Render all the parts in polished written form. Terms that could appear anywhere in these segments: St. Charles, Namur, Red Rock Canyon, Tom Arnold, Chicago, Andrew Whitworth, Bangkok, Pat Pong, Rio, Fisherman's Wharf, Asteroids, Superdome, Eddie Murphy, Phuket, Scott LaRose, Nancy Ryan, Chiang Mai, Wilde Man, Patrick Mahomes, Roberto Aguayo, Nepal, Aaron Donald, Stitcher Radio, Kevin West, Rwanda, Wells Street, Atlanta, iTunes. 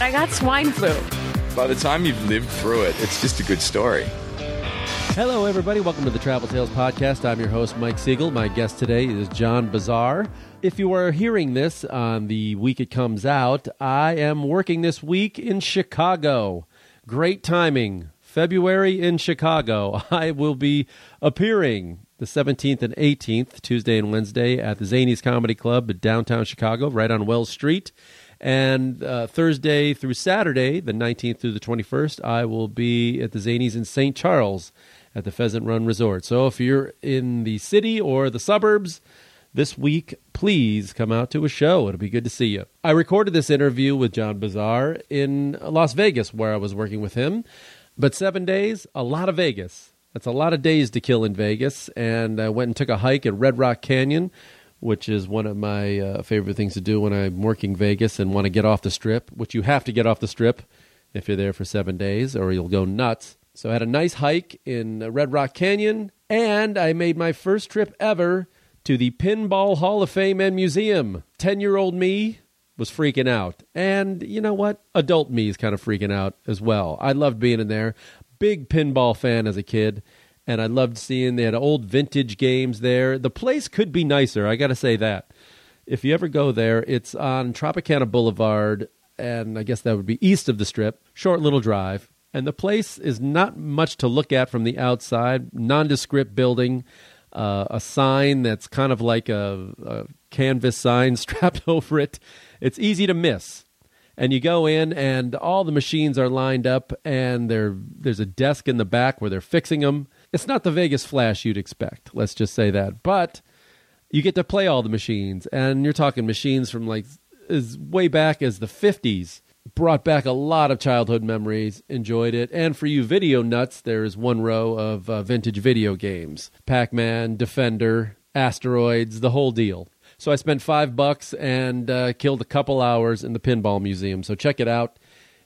I got swine flu. By the time you've lived through it, it's just a good story. Hello, everybody. Welcome to the Travel Tales Podcast. I'm your host, Mike Siegel. My guest today is John Bazar. If you are hearing this on the week it comes out, I am working this week in Chicago. Great timing. February in Chicago. I will be appearing the 17th and 18th, Tuesday and Wednesday, at the Zanies Comedy Club in downtown Chicago, right on Wells Street. And Thursday through Saturday, the 19th through the 21st, I will be at the Zanies in St. Charles, at the Pheasant Run Resort. So if you're in the city or the suburbs this week, please come out to a show. It'll be good to see you. I recorded this interview with John Bazar in Las Vegas, where I was working with him. But 7 days, a lot of Vegas. That's a lot of days to kill in Vegas. And I went and took a hike at Red Rock Canyon, which is one of my favorite things to do when I'm working Vegas and want to get off the Strip, which you have to get off the Strip if you're there for 7 days or you'll go nuts. So I had a nice hike in Red Rock Canyon, and I made my first trip ever to the Pinball Hall of Fame and Museum. 10-year-old me was freaking out. And you know what? Adult me is kind of freaking out as well. I loved being in there. Big pinball fan as a kid, and I loved seeing they had old vintage games there. The place could be nicer, I got to say that. If you ever go there, it's on Tropicana Boulevard, and I guess that would be east of the Strip. Short little drive. And the place is not much to look at from the outside. Nondescript building, a sign that's kind of like a canvas sign strapped over it. It's easy to miss. And you go in, and all the machines are lined up, and there's a desk in the back where they're fixing them. It's not the Vegas Flash you'd expect, let's just say that. But you get to play all the machines, and you're talking machines from like as way back as the 50s. Brought back a lot of childhood memories, enjoyed it. And for you video nuts, there is one row of vintage video games. Pac-Man, Defender, Asteroids, the whole deal. So I spent $5 and killed a couple hours in the Pinball Museum. So check it out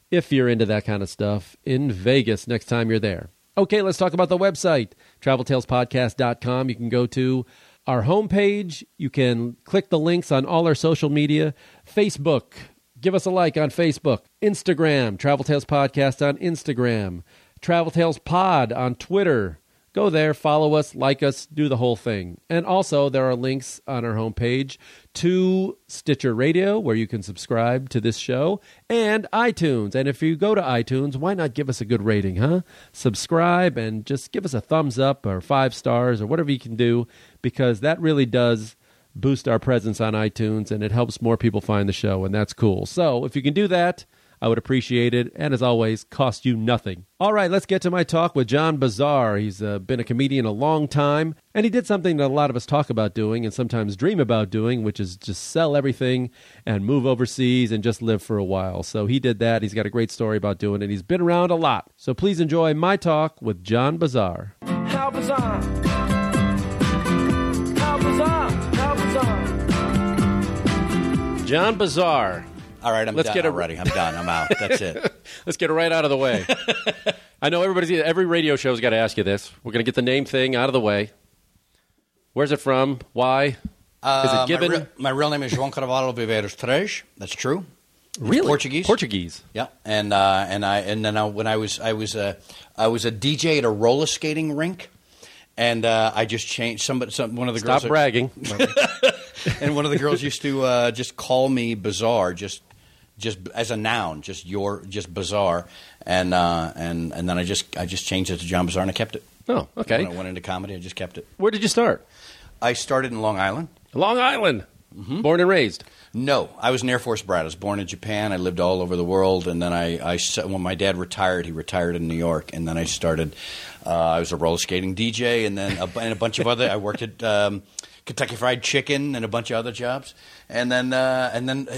if you're into that kind of stuff in Vegas next time you're there. Okay, let's talk about the website, traveltalespodcast.com. You can go to our homepage. You can click the links on all our social media, Facebook. Give us a like on Facebook, Instagram, Travel Tales Podcast on Instagram, Travel Tales Pod on Twitter. Go there, follow us, like us, do the whole thing. And also, there are links on our homepage to Stitcher Radio, where you can subscribe to this show, and iTunes. And if you go to iTunes, why not give us a good rating, huh? Subscribe and just give us a thumbs up or 5 stars or whatever you can do, because that really does boost our presence on iTunes, and it helps more people find the show, and that's cool. So if you can do that, I would appreciate it, and as always, cost you nothing. All right, let's get to my talk with John Bazar. He's been a comedian a long time, and he did something that a lot of us talk about doing and sometimes dream about doing, which is just sell everything and move overseas and just live for a while. So he did that. He's got a great story about doing it. He's been around a lot. So please enjoy my talk with John Bazar. How bizarre. How bizarre. John Bazar. All right, I'm done already. I'm done. I'm out. That's it. Let's get it right out of the way. I know every radio show's got to ask you this. We're going to get the name thing out of the way. Where's it from? Why? Is it given? My real name is João Carvalho Viveiros Três. That's true. Really? Portuguese. Yeah. And then when I was a DJ at a roller skating rink. And I just changed. One of the girls. Stop bragging. And one of the girls used to just call me Bazar, just as a noun, just Bazar. And then I just changed it to John Bazar, and I kept it. Oh, okay. When I went into comedy, I just kept it. Where did you start? I started in Long Island. Mm-hmm. Born and raised? No. I was an Air Force brat. I was born in Japan. I lived all over the world. And then when my dad retired, he retired in New York. And then I started I was a roller skating DJ and then and a bunch of other – I worked at Kentucky Fried Chicken and a bunch of other jobs. And then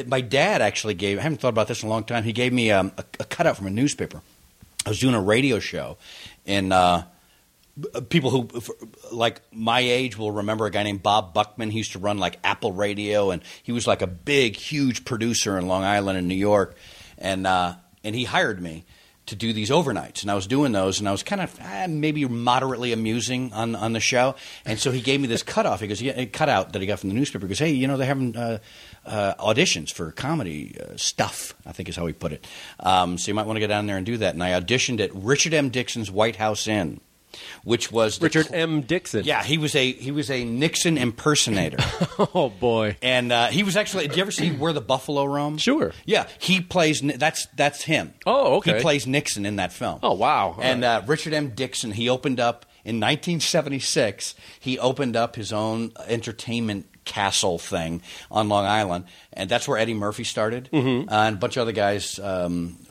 my dad actually gave – I haven't thought about this in a long time. He gave me a cutout from a newspaper. I was doing a radio show in people who, like my age, will remember a guy named Bob Buckman. He used to run like Apple Radio, and he was like a big, huge producer in Long Island and New York. And he hired me to do these overnights, and I was doing those, and I was kind of maybe moderately amusing on the show. And so he gave me this cutoff. He goes, a cutout that he got from the newspaper. He goes, hey, you know, they're having auditions for comedy stuff, I think is how he put it. So you might want to go down there and do that. And I auditioned at Richard M. Dixon's White House Inn, which was Richard M. Dixon. Yeah, he was a Nixon impersonator. Oh boy! And he was actually. Did you ever see Where the Buffalo Roam? Sure. Yeah, he plays. That's him. Oh, okay. He plays Nixon in that film. Oh wow! All right. Richard M. Dixon. He opened up in 1976. He opened up his own entertainment castle thing on Long Island, and that's where Eddie Murphy started, mm-hmm. And a bunch of other guys.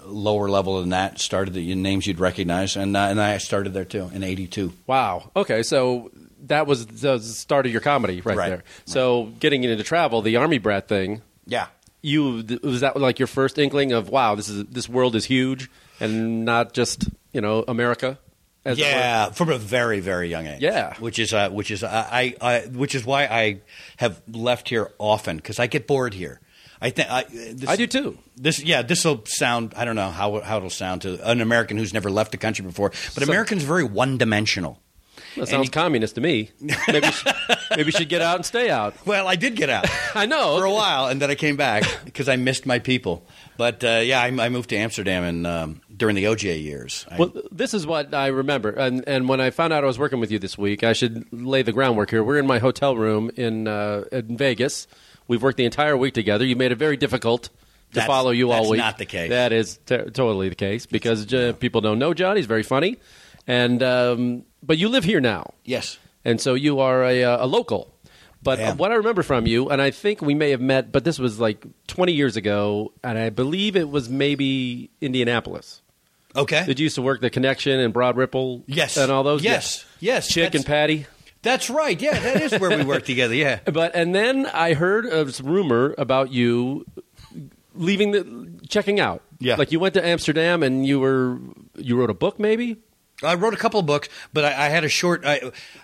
Lower level than that started the names you'd recognize, and I started there too in '82. Wow. Okay, so that was the start of your comedy, right there. Right. So getting into travel, the army brat thing. Yeah. Was that like your first inkling of wow, this world is huge and not just America? Yeah, from a very very young age. Yeah, which is why I have left here often because I get bored here. I do too. This will sound. I don't know how it'll sound to an American who's never left the country before. But Americans are very one-dimensional. That sounds communist to me. Maybe you should get out and stay out. Well, I did get out. I know for a while, and then I came back because I missed my people. But I moved to Amsterdam and during the O.J. years. Well, this is what I remember, and when I found out I was working with you this week, I should lay the groundwork here. We're in my hotel room in Vegas. We've worked the entire week together. You made it very difficult to follow you all week. That's not the case. That is totally the case because people don't know John. He's very funny, and but you live here now. Yes, and so you are a local. But what I remember from you, and I think we may have met, but this was like 20 years ago, and I believe it was maybe Indianapolis. Okay, did you used to work the Connection and Broad Ripple? Yes, and all those. Yes. Chick and Patty. That's right. Yeah, that is where we work together. Yeah. And then I heard a rumor about you leaving checking out. Yeah. Like you went to Amsterdam and you wrote a book maybe? I wrote a couple of books, but I had a short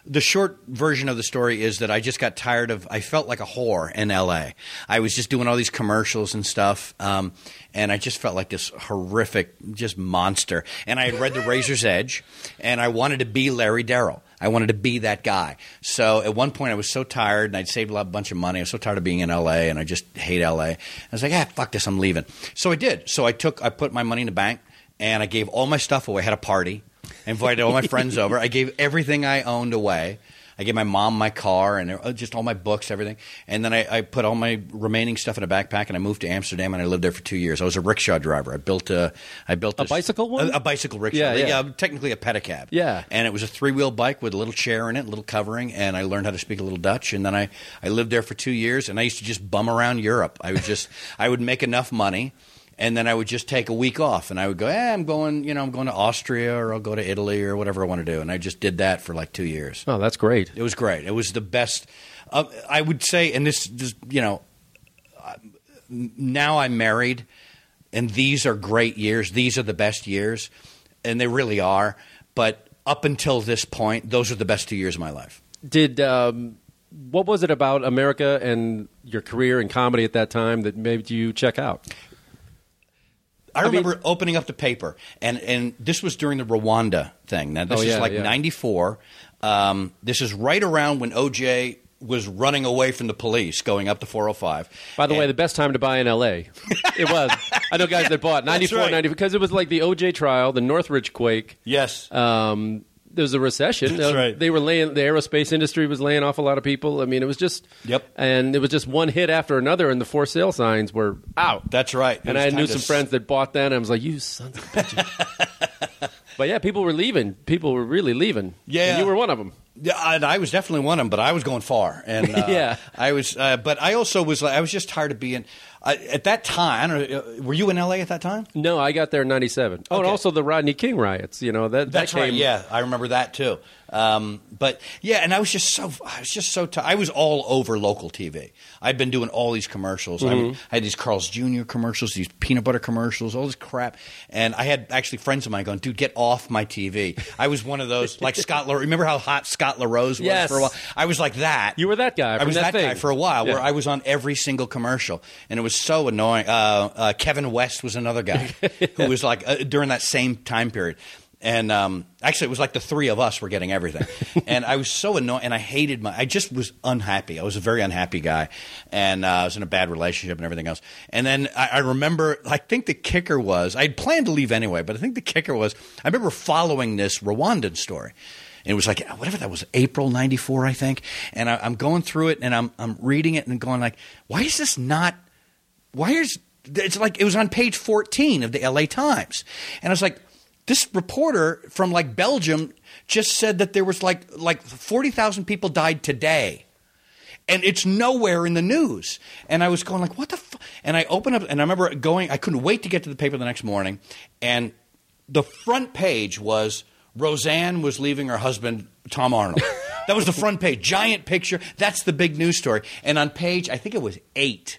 the short version of the story is that I just got tired of – I felt like a whore in L.A. I was just doing all these commercials and stuff, and I just felt like this horrific just monster. And I had read The Razor's Edge, and I wanted to be Larry Darryl. I wanted to be that guy. So at one point I was so tired and I'd saved a bunch of money. I was so tired of being in L.A. and I just hate L.A. I was like, fuck this. I'm leaving. So I did. So I put my money in the bank and I gave all my stuff away. I had a party. I invited all my friends over. I gave everything I owned away. I gave my mom my car and just all my books, everything. And then I put all my remaining stuff in a backpack and I moved to Amsterdam and I lived there for 2 years. I was a rickshaw driver. I built a bicycle one? A bicycle rickshaw. Yeah, technically a pedicab. Yeah. And it was a three-wheel bike with a little chair in it, a little covering, and I learned how to speak a little Dutch. And then I lived there for 2 years and I used to just bum around Europe. I would make enough money. And then I would just take a week off, and I would go, I'm going to Austria, or I'll go to Italy, or whatever I want to do. And I just did that for like 2 years. Oh, that's great. It was great. It was the best. I would say, and this, now I'm married, and these are great years. These are the best years, and they really are. But up until this point, those are the best 2 years of my life. What was it about America and your career in comedy at that time that made you check out? I remember opening up the paper, and this was during the Rwanda thing. Now, this is like 94. This is right around when O.J. was running away from the police going up the 405. By the way, the best time to buy in L.A. It was. I know guys that bought 94, right. 90, because it was like the O.J. trial, the Northridge quake. Yes. There was a recession. That's right. The aerospace industry was laying off a lot of people. I mean, it was just and it was just one hit after another, and the for sale signs were out. That's right. And I knew some friends that bought that, and I was like, "You sons of bitches!" But yeah, people were leaving. People were really leaving. Yeah, and you were one of them. Yeah, I was definitely one of them, but I was going far, and yeah, I was. But I also was. I was just tired of being at that time. I don't know, were you in L.A. at that time? No, I got there in '97. Oh, okay. And also the Rodney King riots. You know that came. Right. Yeah, I remember that too. But yeah, and I was just so tired. I was all over local TV. I'd been doing all these commercials. Mm-hmm. I had these Carl's Jr. commercials, these peanut butter commercials, all this crap. And I had actually friends of mine going, "Dude, get off my TV." I was one of those, like Scott LaRose. Remember how hot Scott LaRose was for a while? I was like that. You were that guy. I was that guy for a while, where I was on every single commercial, and it was so annoying. Kevin West was another guy who was like during that same time period, and actually it was like the three of us were getting everything, and I was so annoyed, and I just was unhappy. I was a very unhappy guy, and I was in a bad relationship and everything else. And then I remember, I think the kicker was, I'd planned to leave anyway, but I think the kicker was, I remember following this Rwandan story. And it was like, whatever that was, April 94, I think. And I'm going through it, and I'm reading it and going like, why is this not – why is – it's like it was on page 14 of the LA Times. And I was like, this reporter from like Belgium just said that there was like 40,000 people died today. And it's nowhere in the news. And I was going like, what the – and I opened up – and I remember going – I couldn't wait to get to the paper the next morning. And the front page was – Roseanne was leaving her husband, Tom Arnold. That was the front page. Giant picture. That's the big news story. And on page, I think it was eight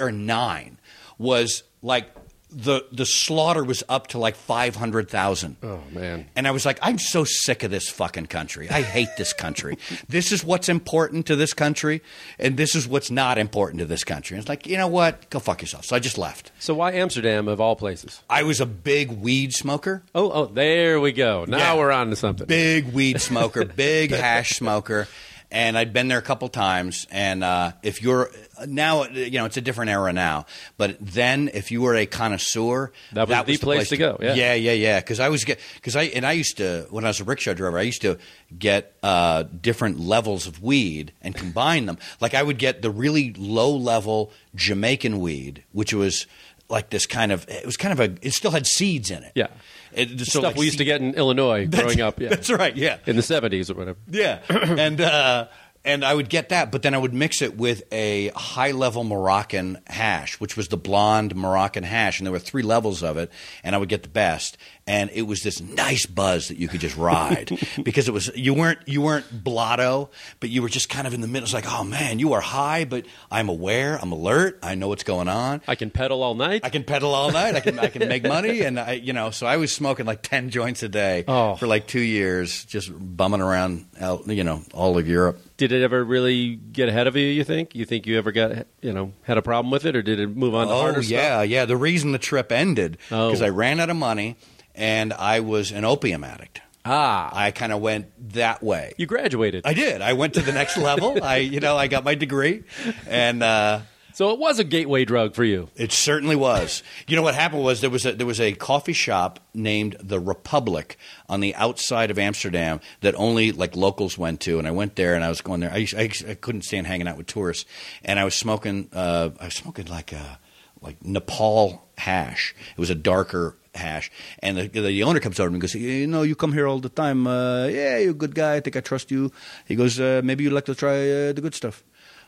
or nine, was like the slaughter was up to like 500,000. Oh, man. And I was like, I'm so sick of this fucking country. I hate this country. This is what's important to this country, and this is what's not important to this country. And it's like, you know what? Go fuck yourself. So I just left. So why Amsterdam of all places? I was a big weed smoker. Oh, there we go. Now we're on to something. Big weed smoker, big hash smoker. And I'd been there a couple times, and if you're – now, you know, it's a different era now. But then if you were a connoisseur, that was the place to go. Yeah. Because I was – and I used to – when I was a rickshaw driver, I used to get different levels of weed and combine them. Like I would get the really low-level Jamaican weed, which was like this kind of – it was kind of a – it still had seeds in it. Yeah. Stuff like we used to get in Illinois growing up. Yeah. That's right, yeah. In the 70s or whatever. Yeah. And I would get that, but then I would mix it with a high-level Moroccan hash, which was the blonde Moroccan hash, and there were three levels of it, and I would get the best. And it was this nice buzz that you could just ride because it was you weren't blotto, but you were just kind of in the middle. It's like, oh, man, you are high, but I'm aware. I'm alert. I know what's going on. I can pedal all night. I can make money. And, so I was smoking like 10 joints a day for like 2 years, just bumming around, all of Europe. Did it ever really get ahead of you, you think? You think you ever got, had a problem with it, or did it move on to harder stuff? Yeah. The reason the trip ended because I ran out of money. And I was an opium addict. I kind of went that way. You graduated. I did. I went to the next level. I got my degree. And so it was a gateway drug for you. It certainly was. You know what happened was there was a coffee shop named The Republic on the outside of Amsterdam that only like locals went to. And I went there, and I was going there. I couldn't stand hanging out with tourists. And I was smoking. I was smoking like Nepal hash. It was a darker hash, and the owner comes over to me and goes, you come here all the time. You're a good guy. I think I trust you. He goes, maybe you'd like to try the good stuff.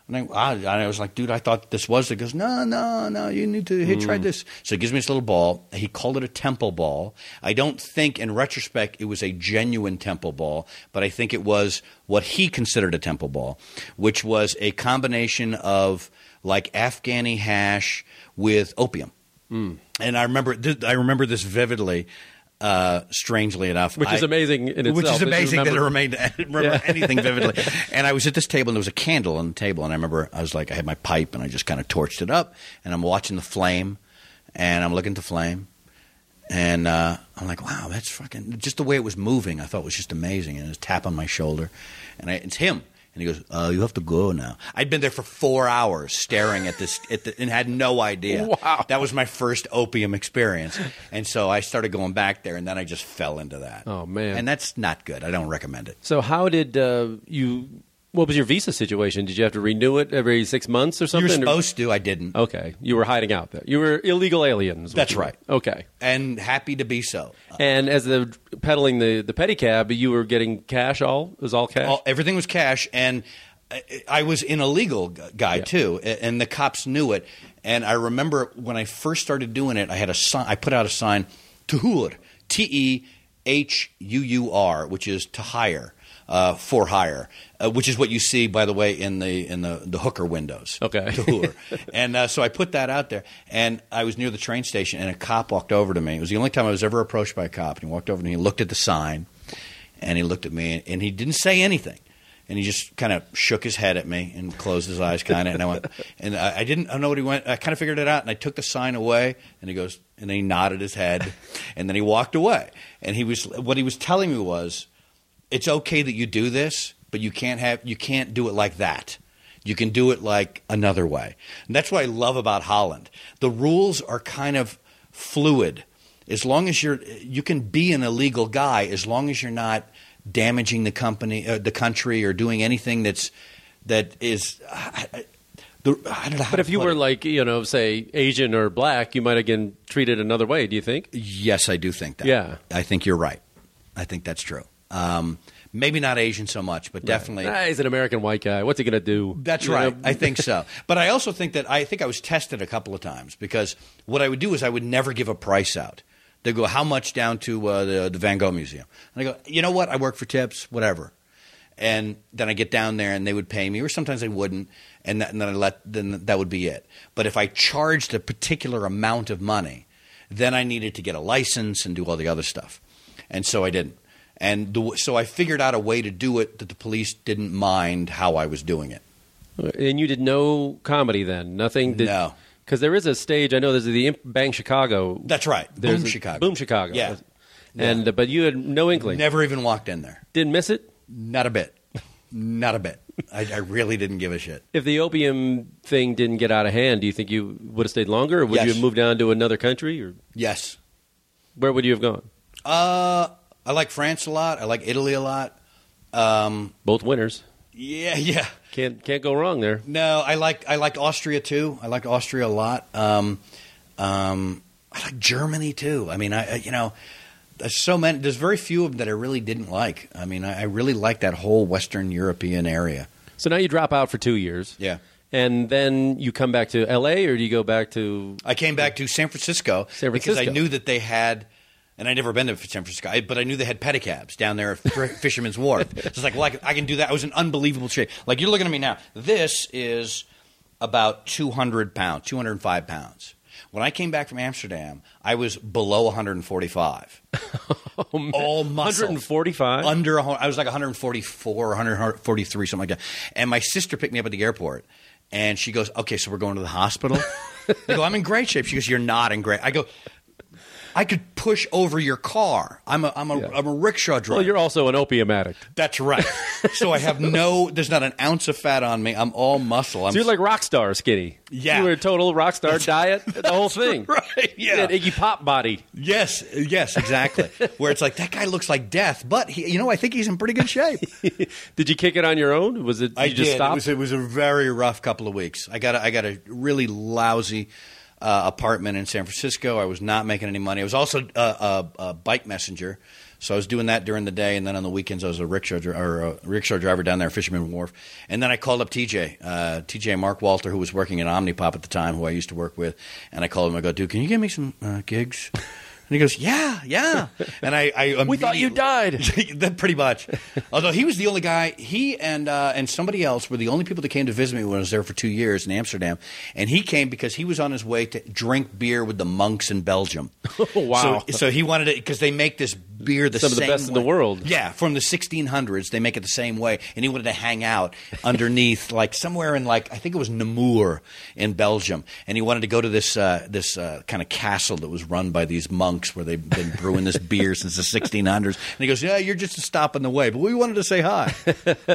And I was like, dude, I thought this was. He goes, no, you need to try this. So he gives me this little ball. He called it a temple ball. I don't think, in retrospect, it was a genuine temple ball, but I think it was what he considered a temple ball, which was a combination of like Afghani hash with opium. Mm. And I remember this vividly, strangely enough. Which is amazing in itself. Which is amazing that I remember anything vividly. And I was at this table, and there was a candle on the table. And I remember I was like, I had my pipe, and I just kind of torched it up. And I'm watching the flame, and I'm looking at the flame. And I'm like, wow, that's fucking – just the way it was moving I thought was just amazing. And it was a tap on my shoulder. And it's him. And he goes, you have to go now. I'd been there for 4 hours staring at this and had no idea. Wow. That was my first opium experience. And so I started going back there, and then I just fell into that. Oh, man. And that's not good. I don't recommend it. So how did you What was your visa situation? Did you have to renew it every 6 months or something? You were supposed to. I didn't. Okay. You were hiding out there. You were illegal aliens. That's right. Okay. And happy to be so. And as the peddling the pedicab, you were getting cash all? It was all cash? Everything was cash. And I was an illegal guy, too. And the cops knew it. And I remember when I first started doing it, I had a sign. I put out a sign, Tehur, T-E-H-U-U-R, which is to hire. For hire, which is what you see, by the way, in the hooker windows. Okay. And so I put that out there, and I was near the train station, and a cop walked over to me. It was the only time I was ever approached by a cop. And he walked over to me, he looked at the sign, and he looked at me, and he didn't say anything. And he just kind of shook his head at me and closed his eyes, kind of. And I went, and I know what he went. I kind of figured it out, and I took the sign away. And he goes, and then he nodded his head, and then he walked away. And what he was telling me was, it's okay that you do this, but you can't do it like that. You can do it like another way. And that's what I love about Holland. The rules are kind of fluid. As long as you can be an illegal guy, as long as you're not damaging the country, or doing anything that is. I don't know. But if you were like, say Asian or black, you might have been treated another way. Do you think? Yes, I do think that. Yeah, I think you're right. I think that's true. Maybe not Asian so much, but definitely. Right. He's an American white guy. What's he going to do? That's right. I think so. But I also think that I was tested a couple of times, because what I would do is I would never give a price out. They'd go, how much down to the Van Gogh Museum? And I go, you know what? I work for tips, whatever. And then I get down there and they would pay me, or sometimes they wouldn't. And then that would be it. But if I charged a particular amount of money, then I needed to get a license and do all the other stuff. And so I didn't. And so I figured out a way to do it that the police didn't mind how I was doing it. And you did no comedy then? Nothing? No. Because there is a stage. I know there's the Bang Chicago. That's right. Boom Chicago. Boom Chicago. Yeah. And But you had no inkling. Never even walked in there. Didn't miss it? Not a bit. Not a bit. I really didn't give a shit. If the opium thing didn't get out of hand, do you think you would have stayed longer? Or would you have moved down to another country? Or? Yes. Where would you have gone? I like France a lot. I like Italy a lot. Both winners. Yeah, yeah. Can't go wrong there. No, I like Austria too. I like Austria a lot. I like Germany too. I mean, there's so many. There's very few of them that I really didn't like. I mean, I really like that whole Western European area. So now you drop out for 2 years. Yeah. And then you come back to L.A., or do you go back to? I came back to San Francisco. Because I knew that they had. And I'd never been to San Francisco, but I knew they had pedicabs down there at Fisherman's Wharf. So it's like, well, I can do that. I was in unbelievable shape. Like, you're looking at me now. This is about 200 pounds, 205 pounds. When I came back from Amsterdam, I was below 145. Oh, all muscle. 145? I was like 144, 143, something like that. And my sister picked me up at the airport. And she goes, okay, so we're going to the hospital? I go, I'm in great shape. She goes, you're not in great. I go, I could push over your car. I'm a rickshaw driver. Well, you're also an opium addict. That's right. So I have there's not an ounce of fat on me. I'm all muscle. So you're like rock star skinny. Yeah. You were a total rock star diet, the whole thing. Right, yeah. Iggy Pop body. Yes, exactly. Where it's like, that guy looks like death, but I think he's in pretty good shape. Did you kick it on your own? Was it? I just stopped? It was a very rough couple of weeks. I got a really lousy apartment in San Francisco. I was not making any money. I was also a bike messenger, so I was doing that during the day, and then on the weekends I was a rickshaw driver down there at Fisherman Wharf. And then I called up TJ Mark Walter, who was working at Omnipop at the time, who I used to work with, and I called him. I go, dude, can you give me some gigs? And he goes, yeah. And I we thought you died. Pretty much. Although he was the only guy. He and somebody else were the only people that came to visit me when I was there for 2 years in Amsterdam. And he came because he was on his way to drink beer with the monks in Belgium. Oh, wow. So he wanted it because they make this beer the same way. Some of the best in the world. Yeah, from the 1600s. They make it the same way. And he wanted to hang out underneath like somewhere in I think it was Namur in Belgium. And he wanted to go to this kind of castle that was run by these monks where they've been brewing this beer since the 1600s. And he goes, yeah, you're just a stop in the way, but we wanted to say hi.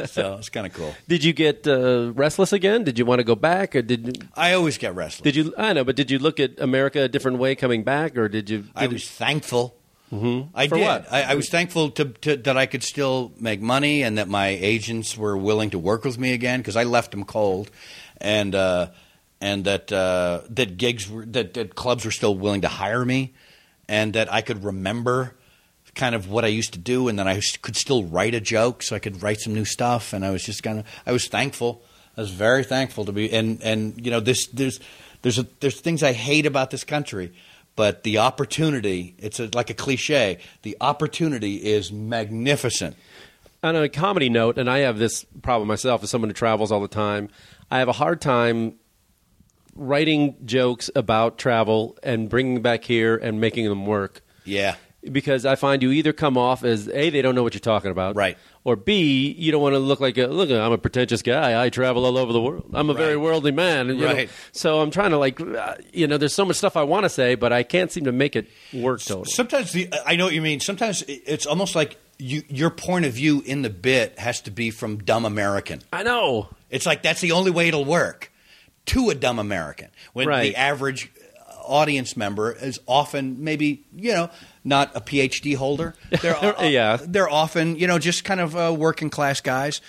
So it's kind of cool. Did you get restless again? Did you want to go back? Or I always get restless. I know, but did you look at America a different way coming back, or did you? I was thankful. Mm-hmm. I was thankful that I could still make money and that my agents were willing to work with me again, because I left them cold, and that that gigs were, that clubs were still willing to hire me, and that I could remember kind of what I used to do, and then I could still write a joke, so I could write some new stuff. And I was just kind of – I was thankful. I was very thankful to be – and you know, there's things I hate about this country. But the opportunity, it's like a cliche, the opportunity is magnificent. On a comedy note, and I have this problem myself as someone who travels all the time, I have a hard time writing jokes about travel and bringing them back here and making them work. Yeah. Because I find you either come off as, A, they don't know what you're talking about. Right. Or B, you don't want to look like, look, I'm a pretentious guy. I travel all over the world. I'm a very worldly man. And, right. Know, so I'm trying to like, there's so much stuff I want to say, but I can't seem to make it work totally. Sometimes, I know what you mean. Sometimes it's almost like your point of view in the bit has to be from dumb American. I know. It's like that's the only way it'll work to a dumb American. When the average audience member is often maybe, not a PhD holder. They're often, just kind of working class guys,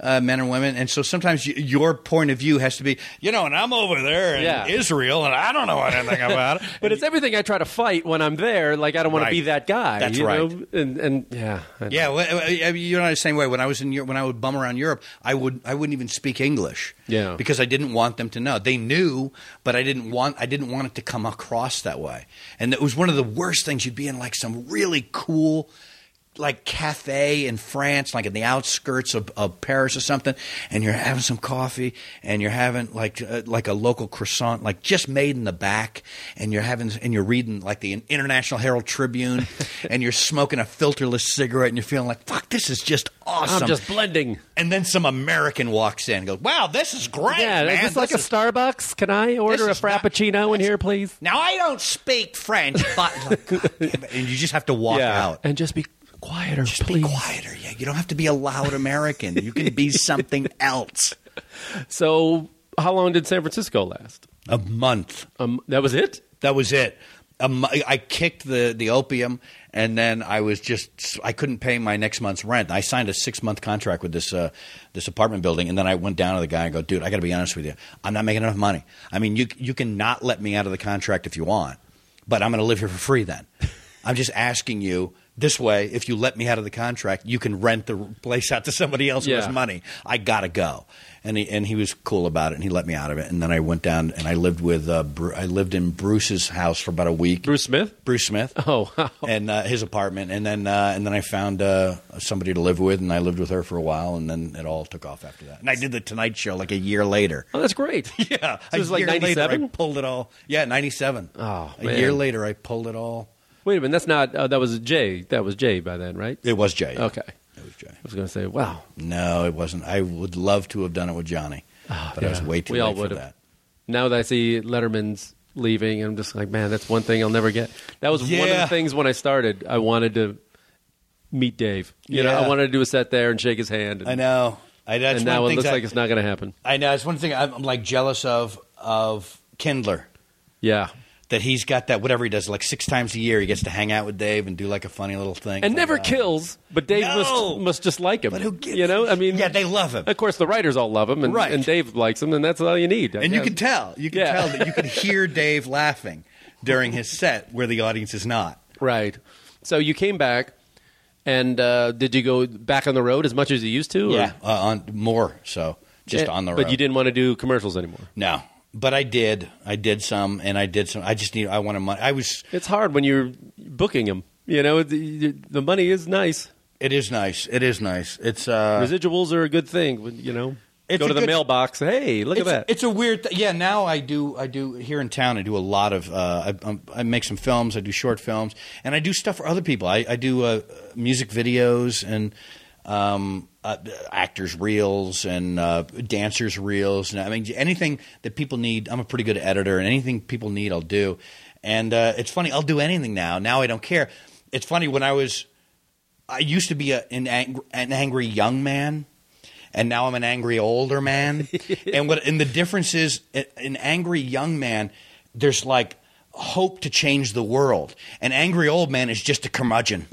men and women. And so sometimes your point of view has to be, and I'm over there in Israel and I don't know anything about it. But it's everything I try to fight when I'm there. Like, I don't want to be that guy. That's right. Yeah. Well, the same way. When I was when I would bum around Europe, I wouldn't even speak English. Yeah. Because I didn't want them to know. They knew, but I didn't want it to come across that way. And it was one of the worst things. You'd be in like some really cool like cafe in France, like in the outskirts of Paris or something, and you're having some coffee and you're having like a local croissant, like just made in the back, and you're reading like the International Herald Tribune and you're smoking a filterless cigarette and you're feeling like, fuck, this is just awesome. I'm just blending. And then some American walks in and goes, wow, this is great, man. Is this like a Starbucks? Can I order a Frappuccino in here, please? Now, I don't speak French, but like, God damn it. And you just have to walk out. And just be quieter, just please. Be quieter, yeah. You don't have to be a loud American. You can be something else. So how long did San Francisco last? A month. That was it? That was it. I kicked the opium, and then I couldn't pay my next month's rent. I signed a 6-month contract with this apartment building, and then I went down to the guy and go, dude, I got to be honest with you. I'm not making enough money. I mean, you can not let me out of the contract if you want, but I'm going to live here for free then. I'm just asking you. This way, if you let me out of the contract, you can rent the place out to somebody else who has money. I gotta go, and he was cool about it, and he let me out of it. And then I went down and I lived with I lived in Bruce's house for about a week. Bruce Smith. Oh, wow. And his apartment, and then I found somebody to live with, and I lived with her for a while, and then it all took off after that. And I did the Tonight Show like a year later. Oh, that's great. Yeah, so it was like 97. I pulled it all. Yeah, 97. Oh, man. A year later, I pulled it all. Wait a minute, that's not that was Jay. That was Jay by then, right? It was Jay. Yeah. Okay. It was Jay. I was going to say, wow. No, it wasn't. I would love to have done it with Johnny, I was way too late for that. Now that I see Letterman's leaving, I'm just like, man, that's one thing I'll never get. That was one of the things when I started. I wanted to meet Dave. You know, I wanted to do a set there and shake his hand. And, I know. And now it looks like it's not going to happen. I know. It's one thing I'm like jealous of Kindler. Yeah. That he's got that, whatever he does, like 6 times a year he gets to hang out with Dave and do like a funny little thing. And never kills, but Dave must just like him. But who gives? I mean, yeah, they love him. Of course, the writers all love him, and Dave likes him, and that's all you need. And you can tell. You can tell that you can hear Dave laughing during his set where the audience is not. Right. So you came back, and did you go back on the road as much as you used to? Yeah, on the road. But you didn't want to do commercials anymore? No. But I did some. I wanted money. It's hard when you're booking them. The money is nice. It is nice. It's residuals are a good thing. Go to the mailbox. Hey, look at that. It's a weird thing. Yeah, now I do here in town. I do a lot of I make some films. I do short films, and I do stuff for other people. I do music videos and. Actors' reels and dancers' reels. And, I mean, anything that people need, I'm a pretty good editor, and anything people need, I'll do. And it's funny, I'll do anything now. Now I don't care. It's funny, when I used to be an angry young man, and now I'm an angry older man. And the difference is, an angry young man, there's like, hope to change the world. An angry old man is just a curmudgeon.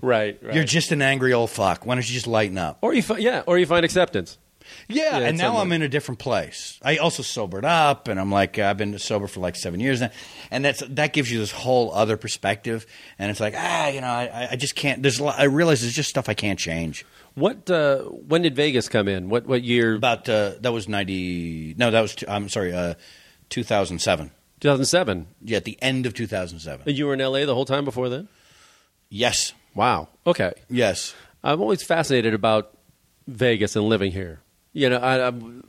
Right. You're just an angry old fuck. Why don't you just lighten up? Or you find acceptance. Yeah, and now I'm in a different place. I also sobered up, and I'm like, I've been sober for like 7 years now, and that gives you this whole other perspective. And it's like, I just can't. I realize there's just stuff I can't change. What? When did Vegas come in? What year? About that was 90. No, that was 2007. 2007. Yeah, at the end of 2007. And you were in LA the whole time before then? Yes. Wow. Okay. Yes. I'm always fascinated about Vegas and living here. You know, I don't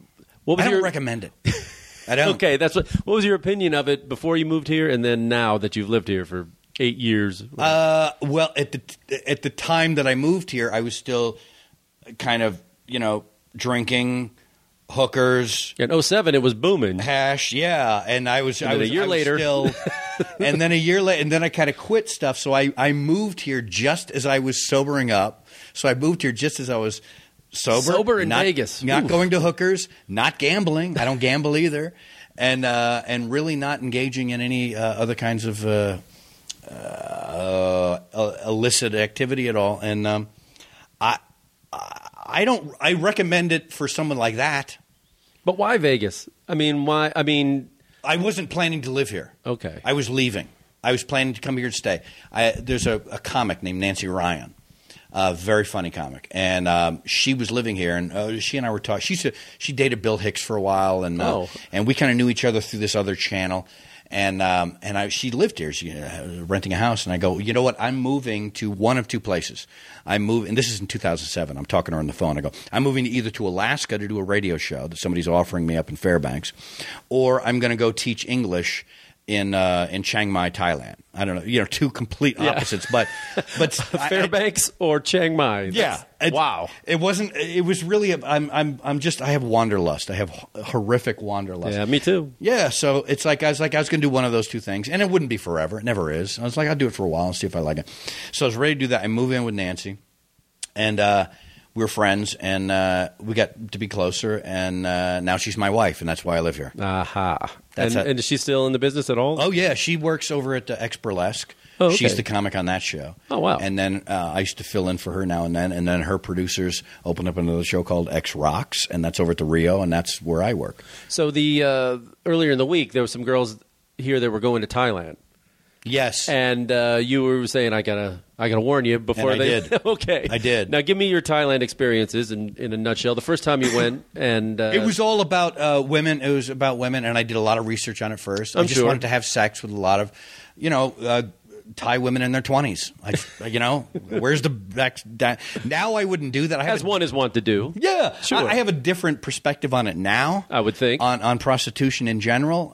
recommend it. I don't. Okay, that's what was your opinion of it before you moved here, and then now that you've lived here for 8 years? Well, at the time that I moved here, I was still kind of, drinking, hookers. In 07, it was booming. Hash, yeah, and a year later, and then I kind of quit stuff. So I moved here just as I was sobering up. So I moved here just as I was sober in Vegas, not going to hookers, not gambling. I don't gamble either, and really not engaging in any other kinds of illicit activity at all. And I don't. I recommend it for someone like that. But why Vegas? I mean, why? I mean, I wasn't planning to live here. Okay, I was leaving. I was planning to come here to stay. There's a comic named Nancy Ryan. Very funny comic, and she was living here, and she and I were talking. She dated Bill Hicks for a while, and and we kind of knew each other through this other channel, and she lived here. She was renting a house, and I go, you know what? I'm moving to one of two places. And this is in 2007. I'm talking to her on the phone. I go, I'm moving either to Alaska to do a radio show that somebody's offering me up in Fairbanks, or I'm going to go teach English in Chiang Mai, Thailand. I don't know, two complete opposites, but Fairbanks or Chiang Mai. That's, yeah, wow. It wasn't. It was really. I have wanderlust. I have horrific wanderlust. Yeah, me too. Yeah, so it's like I was going to do one of those two things, and it wouldn't be forever. It never is. I was like, I'll do it for a while and see if I like it. So I was ready to do that. I move in with Nancy, and we were friends, and we got to be closer, and now she's my wife, and that's why I live here. Aha. Uh-huh. And is she still in the business at all? Oh, yeah. She works over at Ex Burlesque. Oh, okay. She's the comic on that show. Oh, wow. And then I used to fill in for her now and then her producers opened up another show called Ex Rocks, and that's over at the Rio, and that's where I work. So the earlier in the week, there were some girls here that were going to Thailand. Yes. And you were saying, I gotta warn you before did. Okay. I did. Now, give me your Thailand experiences in a nutshell. The first time you went and... it was all about women. It was about women, and I did a lot of research on it first. I just wanted to have sex with a lot of, Thai women in their 20s. Where's the back? Now I wouldn't do that. As one is wont to do. Yeah. Sure. I have a different perspective on it now. I would think. On prostitution in general.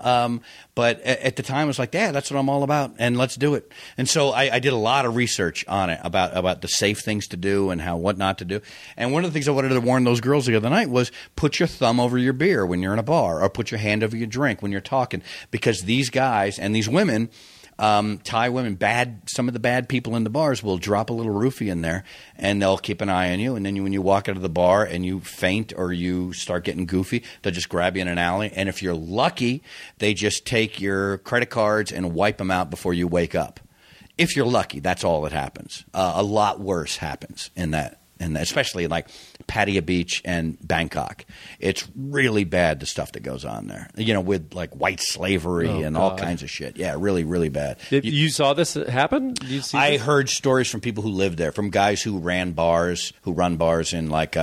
But at the time, I was like, yeah, that's what I'm all about, and let's do it. And so I did a lot of research on it about the safe things to do and what not to do. And one of the things I wanted to warn those girls the other night was put your thumb over your beer when you're in a bar, or put your hand over your drink when you're talking, because these guys and these women – Thai women, some of the bad people in the bars will drop a little roofie in there, and they'll keep an eye on you. And then when you walk out of the bar and you faint or you start getting goofy, they'll just grab you in an alley. And if you're lucky, they just take your credit cards and wipe them out before you wake up. If you're lucky, that's all that happens. A lot worse happens in that. And especially like Pattaya Beach and Bangkok, it's really bad, the stuff that goes on there. With like white slavery and all kinds of shit. Yeah, really, really bad. You saw this happen? I heard stories from people who lived there, from guys who run bars in like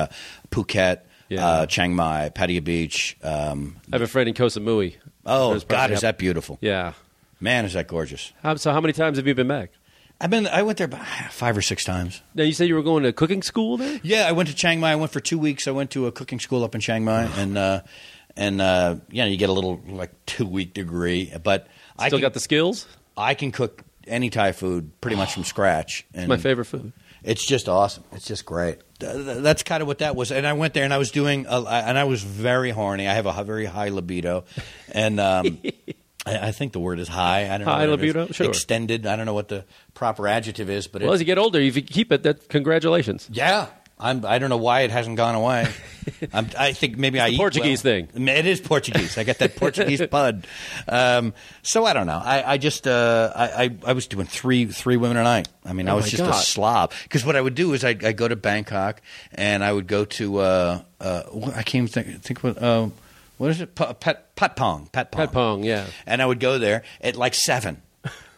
Phuket, Chiang Mai, Pattaya Beach. I have a friend in Koh Samui. Oh, God, is that beautiful? Yeah, man, is that gorgeous? So, how many times have you been back? I went there about 5 or 6 times. Now, you said you were going to cooking school there? Yeah, I went to Chiang Mai. I went for 2 weeks. I went to a cooking school up in Chiang Mai, and you get a little like 2-week degree. But got the skills. I can cook any Thai food pretty much from scratch. And it's my favorite food. It's just awesome. It's just great. That's kind of what that was. And I went there, and I was and I was very horny. I have a very high libido, and. I think the word is high. I don't know. High libido? Sure. Extended. I don't know what the proper adjtive is, but as you get older, if you keep it, congratulations. Yeah. I don't know why it hasn't gone away. I think maybe it's I the eat Portuguese well. Thing. It is Portuguese. I got that Portuguese bud. So I don't know. I just was doing three women a night. I mean, I was just a slob. Because what I would do is I'd go to Bangkok and I would go to I can't even think what. What is it? Pat Pong. Pat Pong, yeah. And I would go there at like 7,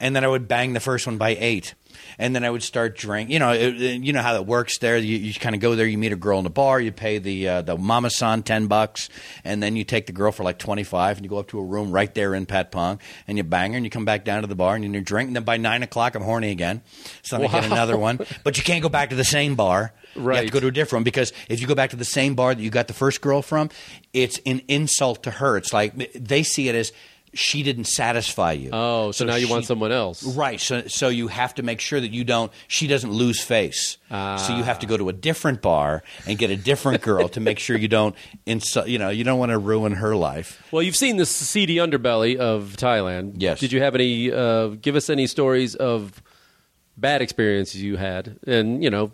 and then I would bang the first one by 8. And then I would start drinking. You know how that works there. You kind of go there. You meet a girl in a bar. You pay the mama-san $10, and then you take the girl for like $25, and you go up to a room right there in Pat Pong, and you bang her, and you come back down to the bar, and you drink. And then by 9 o'clock, I'm horny again, so I get another one. But you can't go back to the same bar. Right. You have to go to a different one, because if you go back to the same bar that you got the first girl from, it's an insult to her. It's like they see it as, she didn't satisfy you. Oh, so now you want someone else. Right. So you have to make sure that she doesn't lose face. So you have to go to a different bar and get a different girl to make sure you don't insult, you don't want to ruin her life. Well, you've seen the seedy underbelly of Thailand. Yes. Did you have any, give us any stories of bad experiences you had? And,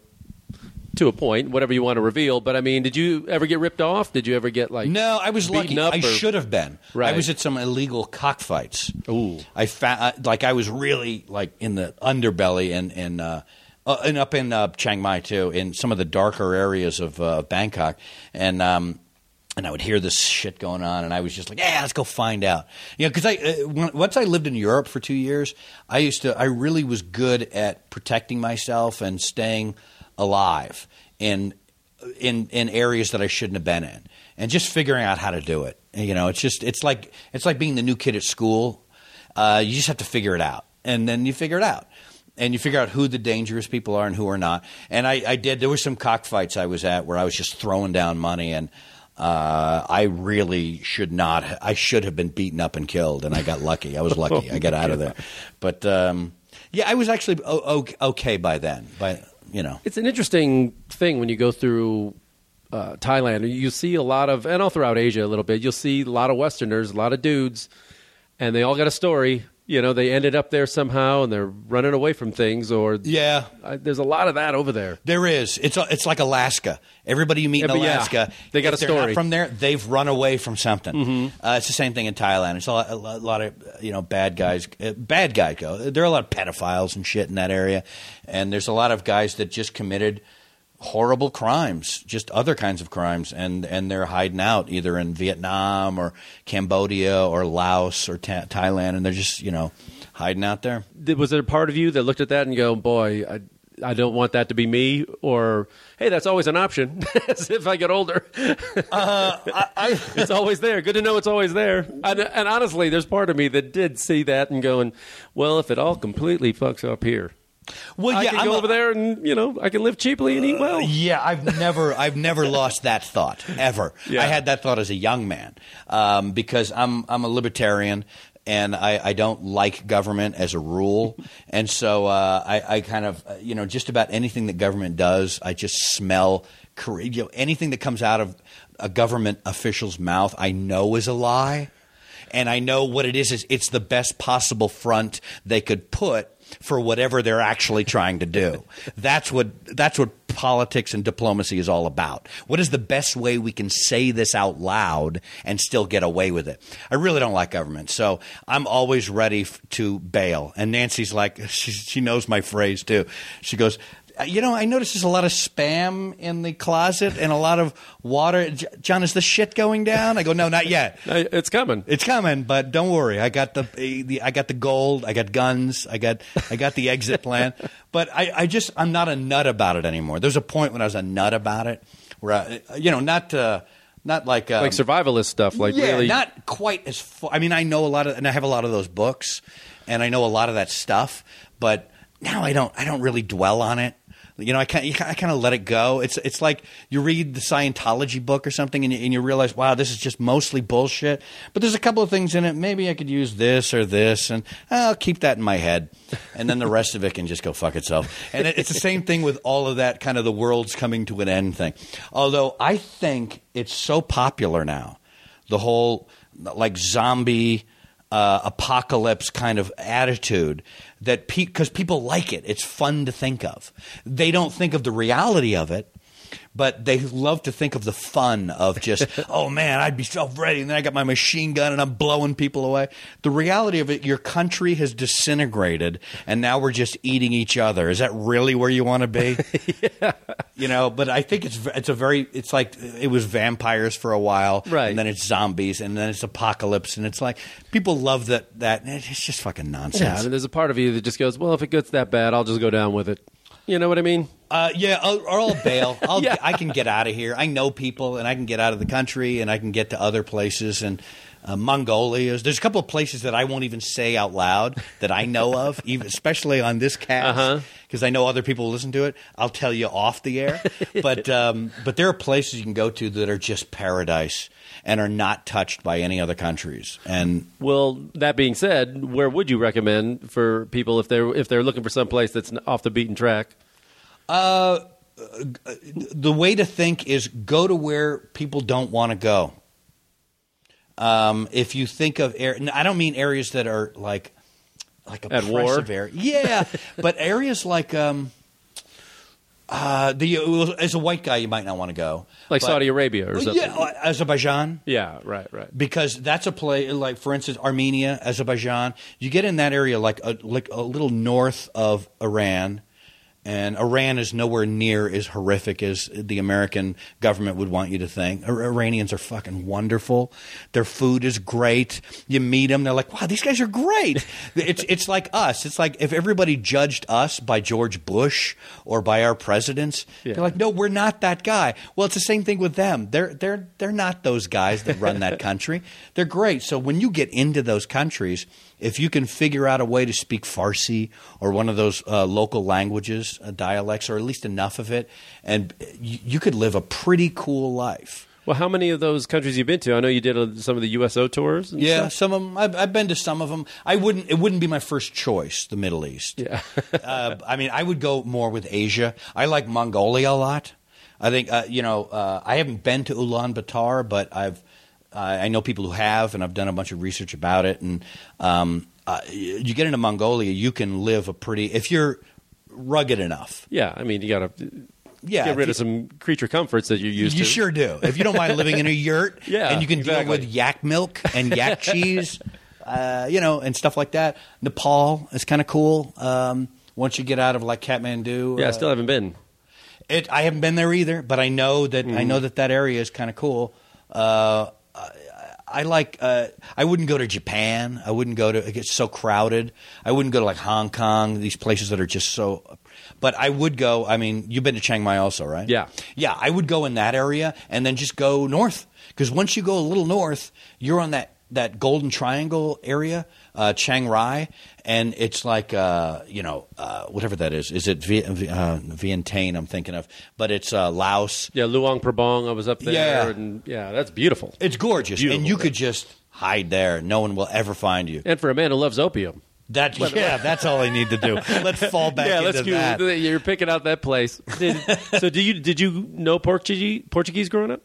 to a point, whatever you want to reveal. But I mean, did you ever get ripped off? Did you ever get No, I was lucky. I should have been. Right. I was at some illegal cockfights. Ooh. I I was really in the underbelly and up in Chiang Mai too, in some of the darker areas of Bangkok, and I would hear this shit going on, and I was just like, yeah, let's go find out. Because once I lived in Europe for 2 years, I really was good at protecting myself and staying alive in areas that I shouldn't have been in, and just figuring out how to do it. It's like being the new kid at school. You just have to figure it out, and then you figure it out, and you figure out who the dangerous people are and who are not. And I did. There were some cockfights I was at where I was just throwing down money, and I really should not. I should have been beaten up and killed, and I got lucky. I was lucky. I got out of there. But I was actually okay by then. It's an interesting thing when you go through Thailand. You see a lot of, and all throughout Asia a little bit, you'll see a lot of Westerners, a lot of dudes, and they all got a story. They ended up there somehow, and they're running away from things. There's a lot of that over there. There is. It's like Alaska. Everybody you meet in Alaska, they got a story. If they're not from there, they've run away from something. Mm-hmm. It's the same thing in Thailand. It's a lot of bad guys. Bad guy go. There are a lot of pedophiles and shit in that area, and there's a lot of guys that just committed horrible crimes, just other kinds of crimes, and they're hiding out either in Vietnam or Cambodia or Laos or Thailand, and they're just hiding out there. Was there a part of you that looked at that and go, boy, I don't want that to be me, or hey, that's always an option as if I get older? It's always there. Good to know it's always there. And honestly, there's part of me that did see that and going, well, if it all completely fucks up here, well, yeah, I can go over there and, I can live cheaply and eat well. Yeah, I've never lost that thought, ever. Yeah. I had that thought as a young man because I'm a libertarian, and I don't like government as a rule. And so I kind of, just about anything that government does, I just smell anything that comes out of a government official's mouth I know is a lie. And I know what it is it's the best possible front they could put for whatever they're actually trying to do. That's what politics and diplomacy is all about. What is the best way we can say this out loud and still get away with it? I really don't like government, so I'm always ready to bail. And Nancy's like, she knows my phrase too. She goes, I notice there's a lot of spam in the closet and a lot of water. John, is the shit going down? I go, no, not yet. It's coming. It's coming, but don't worry. I got the gold. I got guns. I got the exit plan. But I'm not a nut about it anymore. There's a point when I was a nut about it, where not like like survivalist stuff. Really, not quite as far. I mean, I know a lot of, and I have a lot of those books, and I know a lot of that stuff, but now I don't really dwell on it. I kind of let it go. It's like you read the Scientology book or something, and you realize, wow, this is just mostly bullshit. But there's a couple of things in it. Maybe I could use this or this, and I'll keep that in my head. And then the rest of it can just go fuck itself. And it's the same thing with all of that kind of the world's coming to an end thing. Although I think it's so popular now, the whole zombie apocalypse kind of attitude, that because people like it. It's fun to think of. They don't think of the reality of it, But they love to think of the fun of just, oh, man, I'd be so ready, and then I got my machine gun, and I'm blowing people away. The reality of it, your country has disintegrated, and now we're just eating each other. Is that really where you want to be? Yeah. You know, but I think it's like it was vampires for a while, right, and then it's zombies, and then it's apocalypse, and it's like people love that. It's just fucking nonsense. Yeah, I mean, there's a part of you that just goes, well, if it gets that bad, I'll just go down with it. You know what I mean? Yeah, or I'll bail. Yeah. I can get out of here. I know people, and I can get out of the country, and I can get to other places. And Mongolia. There's a couple of places that I won't even say out loud that I know of, especially on this cast, because I know other people will listen to it. I'll tell you off the air. But there are places you can go to that are just paradise and are not touched by any other countries. And well, that being said, where would you recommend for people if they're looking for some place that's off the beaten track? The way to think is go to where people don't want to go. If you think of I don't mean areas that are like oppressive area. Yeah, but areas like as a white guy, you might not want to go, like Saudi Arabia or something. Yeah, Azerbaijan. Yeah, right. Because that's a place like, for instance, Armenia, Azerbaijan. You get in that area, like a little north of Iran. And Iran is nowhere near as horrific as the American government would want you to think. Iranians are fucking wonderful. Their food is great. You meet them, they're like, wow, these guys are great. It's like us. It's like if everybody judged us by George Bush or by our presidents, They're like, no, we're not that guy. Well, it's the same thing with them. They're not those guys that run that country. They're great. So when you get into those countries, if you can figure out a way to speak Farsi or one of those local languages, dialects, or at least enough of it, and you could live a pretty cool life. Well, how many of those countries you've been to? I know you did some of the USO tours. And stuff. Some of them. I've been to some of them. It wouldn't be my first choice, the Middle East. Yeah. I mean, I would go more with Asia. I like Mongolia a lot. I think I haven't been to Ulaanbaatar, but I know people who have, and I've done a bunch of research about it. And you get into Mongolia, you can live if you're rugged enough. Yeah, I mean, you got to get rid of some creature comforts that you're used to. You sure do. If you don't mind living in a yurt, and you can deal with yak milk and yak cheese, and stuff like that. Nepal is kind of cool. Once you get out of like Kathmandu, I still haven't been. I haven't been there either, but I know that that area is kind of cool. I like I wouldn't go to Japan. I wouldn't go to – it gets so crowded. I wouldn't go to like Hong Kong, these places that are just so – but I would go – I mean, you've been to Chiang Mai also, right? Yeah. Yeah, I would go in that area and then just go north, because once you go a little north, you're on that Golden Triangle area, Chiang Rai, and it's like whatever that is. Is it Vientiane I'm thinking of? But it's Laos. Yeah, Luang Prabang, I was up there. Yeah, that's beautiful. It's gorgeous. Beautiful. And you could just hide there. No one will ever find you. And for a man who loves opium. That's all I need to do. Let's fall back into that. You're picking out that place. So did you know Portuguese growing up?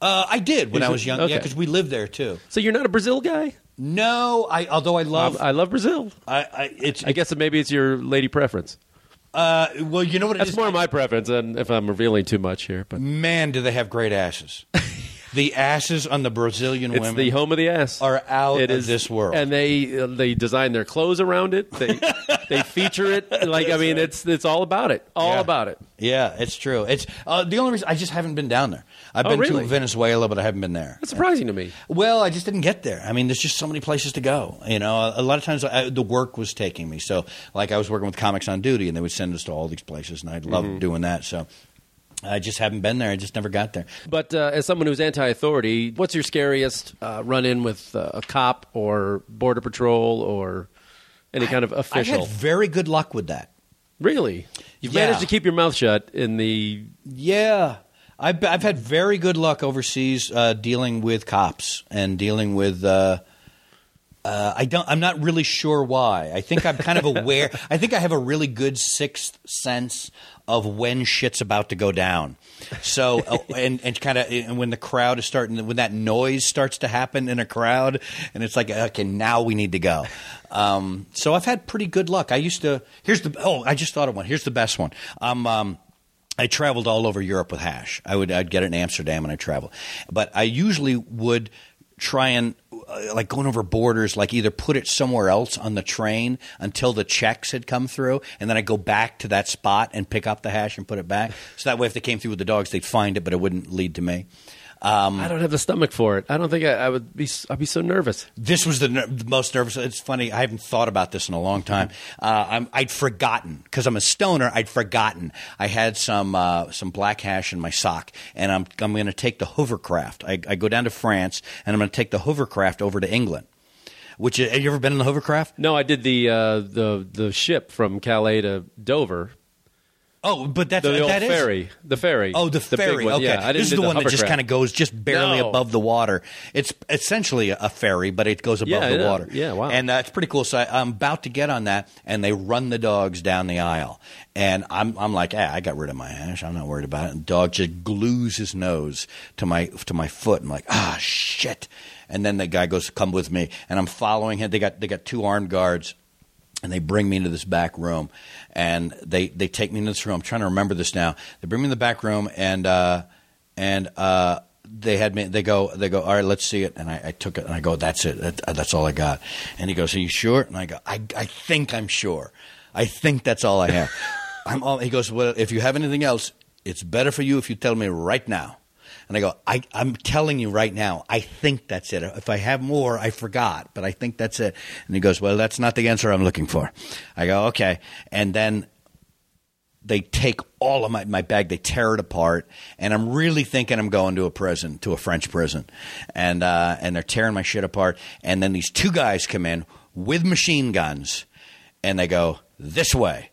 I did when I was young, because we lived there too. So you're not a Brazil guy? No, although I love Brazil. I guess maybe it's your lady preference. Well, you know what? That's more my preference, and if I'm revealing too much here, but man, do they have great asses. The asses on the Brazilian women. It's the home of the ass. Are out of this world, and they design their clothes around it. They feature it. Like, I mean, right. It's all about it. All about it. Yeah, it's true. It's the only reason I just haven't been down there. I've been to Venezuela, but I haven't been there. That's surprising to me. Well, I just didn't get there. I mean, there's just so many places to go. You know, a lot of times the work was taking me. So, like, I was working with Comics on Duty, and they would send us to all these places, and I loved doing that. So. I just haven't been there. I just never got there. But as someone who's anti-authority, what's your scariest run-in with a cop or Border Patrol or any kind of official? I had very good luck with that. Really? You've managed to keep your mouth shut in the... Yeah. I've had very good luck overseas dealing with cops and dealing with... I'm not really sure why. I think I'm kind of aware. I think I have a really good sixth sense of when shit's about to go down. So and when the crowd is starting, when that noise starts to happen in a crowd, and it's like, okay, now we need to go. So I've had pretty good luck. I used to. Here's the. Oh, I just thought of one. Here's the best one. I traveled all over Europe with hash. I'd get it in Amsterdam and I'd travel. But I usually would try and like going over borders, like either put it somewhere else on the train until the checks had come through, and then I'd go back to that spot and pick up the hash and put it back. So that way if they came through with the dogs, they'd find it, but it wouldn't lead to me. I don't have the stomach for it. I don't think I would be. I'd be so nervous. This was the most nervous. It's funny. I haven't thought about this in a long time. I'd forgotten because I'm a stoner. I'd forgotten. I had some black hash in my sock, and I'm going to take the hovercraft. I go down to France, and I'm going to take the hovercraft over to England. Which have you ever been in the hovercraft? No, I did the ship from Calais to Dover. Oh, but that's the old that ferry. Is? The ferry. Oh, the ferry. One. Okay, yeah, I didn't this is the one that just kind of goes just barely above the water. It's essentially a ferry, but it goes above the water. Yeah, wow. And that's pretty cool. So I'm about to get on that, and they run the dogs down the aisle, and I'm like, I got rid of my hash. I'm not worried about it. And the dog just glues his nose to my foot. I'm like, shit. And then the guy goes, "Come with me," and I'm following him. They got two armed guards. And they bring me into this back room, and they take me into this room. I'm trying to remember this now. They bring me in the back room, and they had me. They go. All right, let's see it. And I took it, and I go, "That's it. That's all I got." And he goes, "Are you sure?" And I go, "I think I'm sure. I think that's all I have." He goes, "Well, if you have anything else, it's better for you if you tell me right now." And I go, I'm telling you right now, I think that's it. If I have more, I forgot, but I think that's it. And he goes, well, that's not the answer I'm looking for. I go, okay. And then they take all of my bag, they tear it apart, and I'm really thinking I'm going to a prison, to a French prison. And they're tearing my shit apart. And then these two guys come in with machine guns, and they go, this way.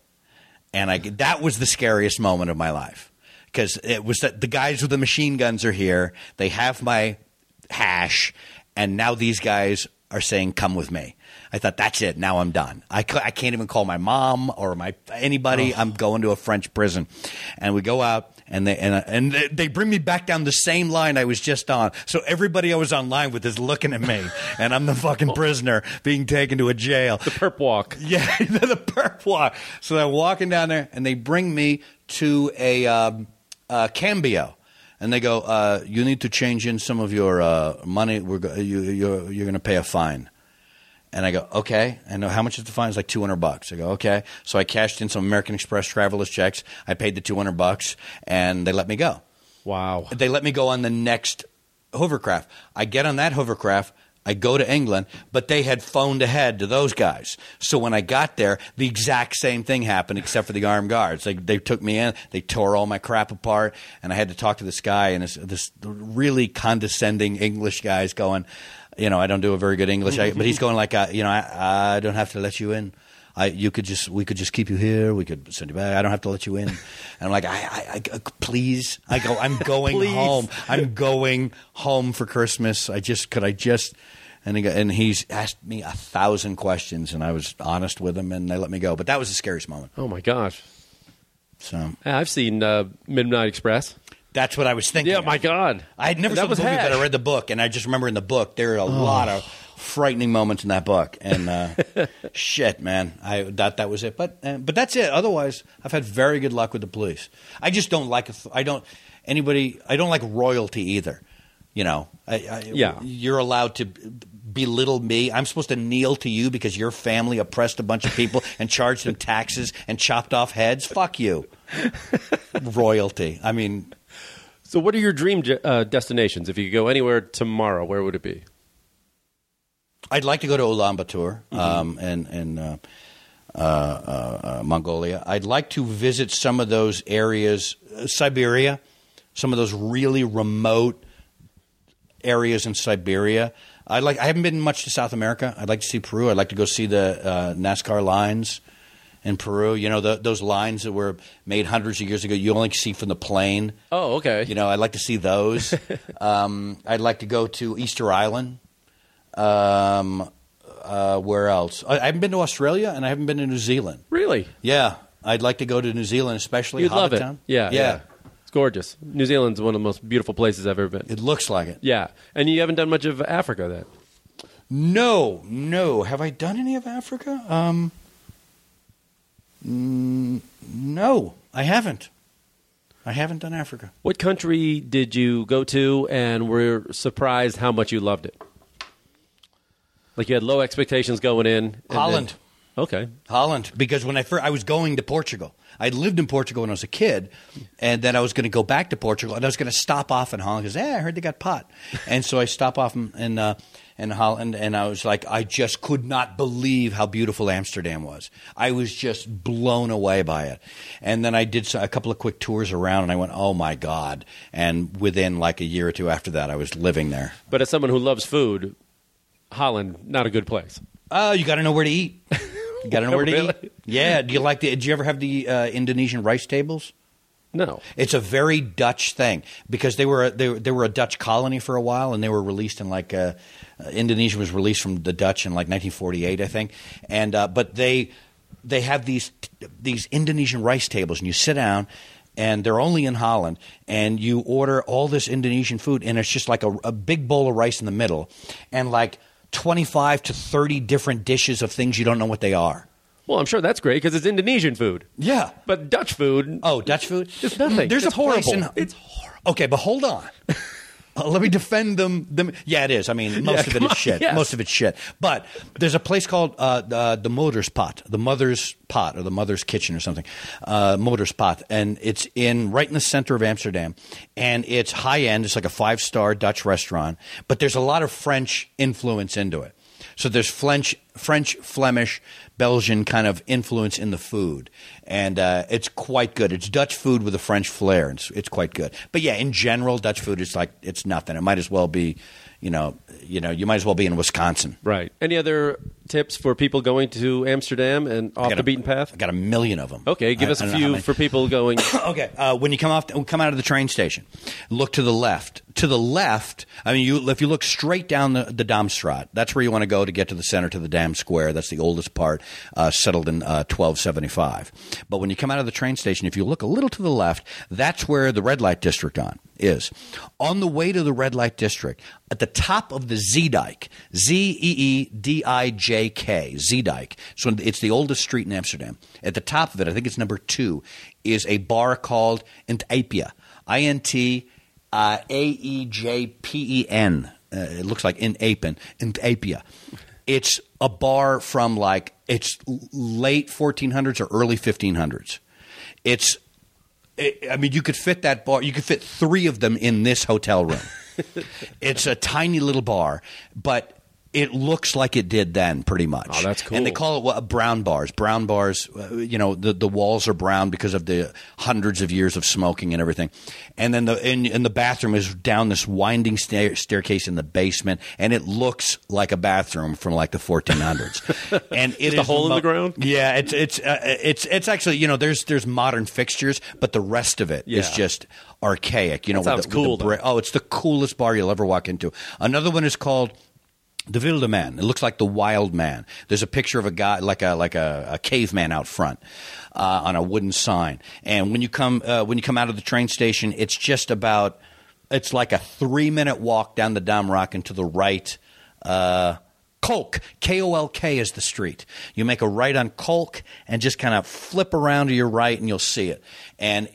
And that was the scariest moment of my life. Because it was that the guys with the machine guns are here. They have my hash. And now these guys are saying, come with me. I thought, that's it. Now I'm done. I can't even call my mom or anybody. Oh. I'm going to a French prison. And we go out. And they bring me back down the same line I was just on. So everybody I was on line with is looking at me, and I'm the fucking prisoner being taken to a jail. The perp walk. Yeah, the perp walk. So they're walking down there, and they bring me to a Cambio, and they go, you need to change in some of your money. You're going to pay a fine. And I go, okay. I know how much is the fine. It's like $200. I go, okay. So I cashed in some American Express traveler's checks. I paid the $200, and they let me go. Wow. They let me go on the next hovercraft. I get on that hovercraft. I go to England, but they had phoned ahead to those guys. So when I got there, the exact same thing happened except for the armed guards. They took me in. They tore all my crap apart, and I had to talk to this guy, and this really condescending English guy is going, you know, I don't do a very good English, but he's going like, you know, I don't have to let you in. We could just keep you here. We could send you back. I don't have to let you in. And I'm like, I please. I go, I'm going home. I'm going home for Christmas. And he's asked me 1,000 questions, and I was honest with him, and they let me go. But that was the scariest moment. Oh my gosh! So I've seen Midnight Express. That's what I was thinking. Yeah, my God! I had never seen the movie, but I read the book, and I just remember in the book there are a lot of frightening moments in that book, and shit, man, I thought that was it. But that's it. Otherwise, I've had very good luck with the police. I just don't like I don't like royalty either. You know, you're allowed to belittle me. I'm supposed to kneel to you because your family oppressed a bunch of people and charged them taxes and chopped off heads. Fuck you, royalty. I mean, so what are your dream destinations? If you could go anywhere tomorrow, where would it be? I'd like to go to Ulaanbaatar and Mongolia. I'd like to visit some of those areas, Siberia, some of those really remote areas in Siberia. I haven't been much to South America. I'd like to see Peru. I'd like to go see the NASCAR lines in Peru. You know, those lines that were made hundreds of years ago. You only see from the plane. Oh, okay. You know, I'd like to see those. I'd like to go to Easter Island. Where else? I haven't been to Australia, and I haven't been to New Zealand. Really? Yeah, I'd like to go to New Zealand, especially. You'd love it. Yeah. It's gorgeous. New Zealand's one of the most beautiful places I've ever been. It looks like it. Yeah, and you haven't done much of Africa then. No. Have I done any of Africa? No, I haven't. I haven't done Africa. What country did you go to and were surprised how much you loved it? Like you had low expectations going in. Holland. Okay. Holland. Because when I was going to Portugal. I lived in Portugal when I was a kid, and then I was going to go back to Portugal, and I was going to stop off in Holland because, I heard they got pot. And so I stopped off in Holland, and I was like, I just could not believe how beautiful Amsterdam was. I was just blown away by it. And then I did a couple of quick tours around, and I went, oh, my God. And within like a year or two after that, I was living there. But as someone who loves food, Holland, not a good place. Oh, you got to know where to eat. You got to know where to eat. Yeah. Did you ever have the Indonesian rice tables? No. It's a very Dutch thing because they were a Dutch colony for a while, and they were released in like Indonesia was released from the Dutch in like 1948, I think. And but they have these Indonesian rice tables, and you sit down. And they're only in Holland, and you order all this Indonesian food, and it's just like a big bowl of rice in the middle and like 25 to 30 different dishes of things you don't know what they are. Well, I'm sure that's great because it's Indonesian food. Yeah. But Dutch food. Oh, Dutch food? It's nothing. It's horrible. It's horrible. Okay, but hold on. Let me defend them. Yeah, it is. I mean, most of it is shit. Yes. Most of it's shit. But there's a place called the Motor's Pot, the Mother's Pot, or the Mother's Kitchen or something, Motor's Pot. And it's right in the center of Amsterdam. And it's high-end. It's like a 5-star Dutch restaurant. But there's a lot of French influence into it. So there's French, Flemish, Belgian kind of influence in the food. And it's quite good. It's Dutch food with a French flair. It's quite good. But yeah, in general, Dutch food is like it's nothing. It might as well be, you might as well be in Wisconsin. Right. Any other tips for people going to Amsterdam and off the beaten path? I got a million of them. Okay, give us a few for people going. Okay. When you come out of the train station, look to the left. To the left, I mean, if you look straight down the Damstraat, that's where you want to go to get to the center, to the Dam Square. That's the oldest part, settled in 1275. But when you come out of the train station, if you look a little to the left, that's where the red light district is. On the way to the red light district, at the top of the Zeedijk, Zeedijk, Zeedijk. So it's the oldest street in Amsterdam. At the top of it, I think it's number 2, is a bar called Intapia, Intaaejepen. It looks like Intapia. It's a bar from like it's late 1400s or early 1500s. You could fit that bar. You could fit 3 of them in this hotel room. It's a tiny little bar, but it looks like it did then, pretty much. Oh, that's cool. And they call it brown bars. Brown bars, the walls are brown because of the hundreds of years of smoking and everything. And then the bathroom is down this winding staircase in the basement, and it looks like a bathroom from like the 1400s. And it's a hole in the ground. Yeah, it's actually there's modern fixtures, but the rest of it is just archaic. It's the coolest bar you'll ever walk into. Another one is called the Wilde Man. It looks like the Wild Man. There's a picture of a guy like a caveman out front on a wooden sign. And when you come out of the train station, it's just about it's like a 3-minute walk down the Damrak and to the right. Kolk, Kolk is the street. You make a right on Kolk and just kind of flip around to your right, and you'll see it. And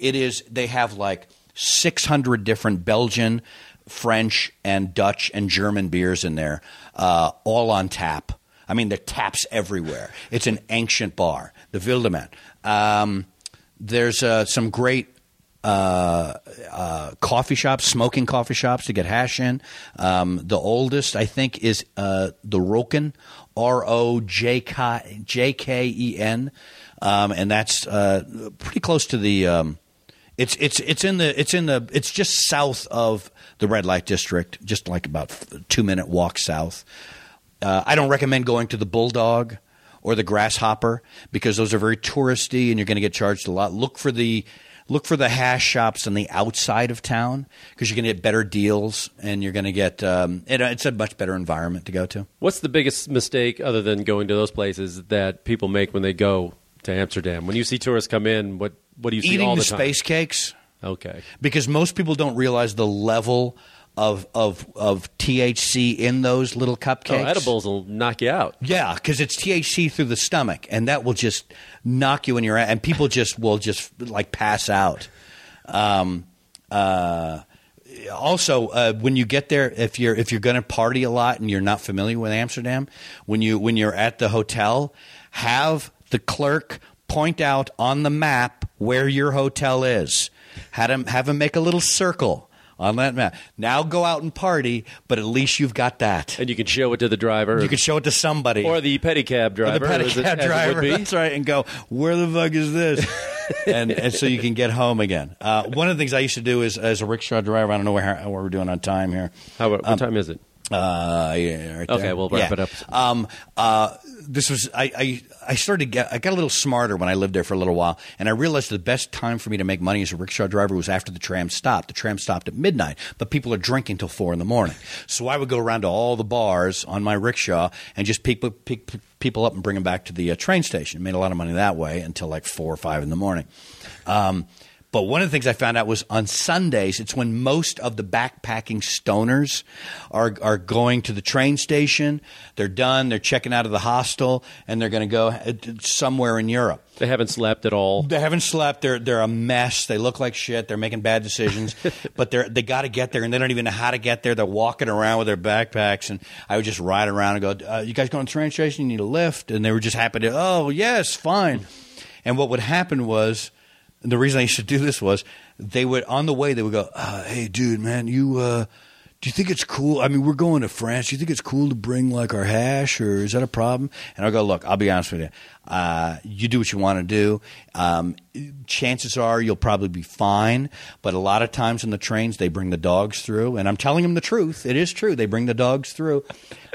they have like 600 different Belgian, French and Dutch and German beers in there, all on tap. I mean, there are taps everywhere. It's an ancient bar, the Wilde Man. There's some great coffee shops, smoking coffee shops to get hash in. The oldest, I think, is the Roken, Rojken, and that's pretty close to the. It's just south of the red light district, just like about 2-minute walk south. I don't recommend going to the Bulldog or the Grasshopper because those are very touristy and you're going to get charged a lot. Look for the hash shops on the outside of town because you're going to get better deals and you're going to get it's a much better environment to go to. What's the biggest mistake other than going to those places that people make when they go to Amsterdam? When you see tourists come in, what do you see all the time? Eating the space cakes. Okay. Because most people don't realize the level of THC in those little cupcakes. Oh, edibles will knock you out. Yeah, because it's THC through the stomach, and that will just knock you in your ass, and people just will just like pass out. Also, when you get there, if you're going to party a lot and you're not familiar with Amsterdam, when you're at the hotel, have the clerk point out on the map where your hotel is. Have him make a little circle on that map. Now go out and party, but at least you've got that. And you can show it to the driver. You can show it to somebody. Or the pedicab driver. That's right. And go, where the fuck is this? and so you can get home again. One of the things I used to do is, as a rickshaw driver, I don't know how we're doing on time here. What time is it? Right there. Okay, we'll wrap it up. I got a little smarter when I lived there for a little while, and I realized the best time for me to make money as a rickshaw driver was after the tram stopped. The tram stopped at midnight, but people are drinking till 4 a.m. So I would go around to all the bars on my rickshaw and just pick people up and bring them back to the train station. Made a lot of money that way until like 4 or 5 a.m. But one of the things I found out was on Sundays, it's when most of the backpacking stoners are going to the train station. They're done. They're checking out of the hostel, and they're going to go somewhere in Europe. They haven't slept at all. They haven't slept. They're a mess. They look like shit. They're making bad decisions. But they got to get there, and they don't even know how to get there. They're walking around with their backpacks, and I would just ride around and go, you guys going to the train station? You need a lift? And they were just happy to, oh, yes, fine. And what would happen was, the reason I used to do this was on the way they would go, hey, dude, man, do you think it's cool? I mean, we're going to France. Do you think it's cool to bring like our hash, or is that a problem? And I'll go, look, I'll be honest with you. You do what you want to do. Chances are you'll probably be fine. But a lot of times in the trains, they bring the dogs through. And I'm telling them the truth. It is true. They bring the dogs through.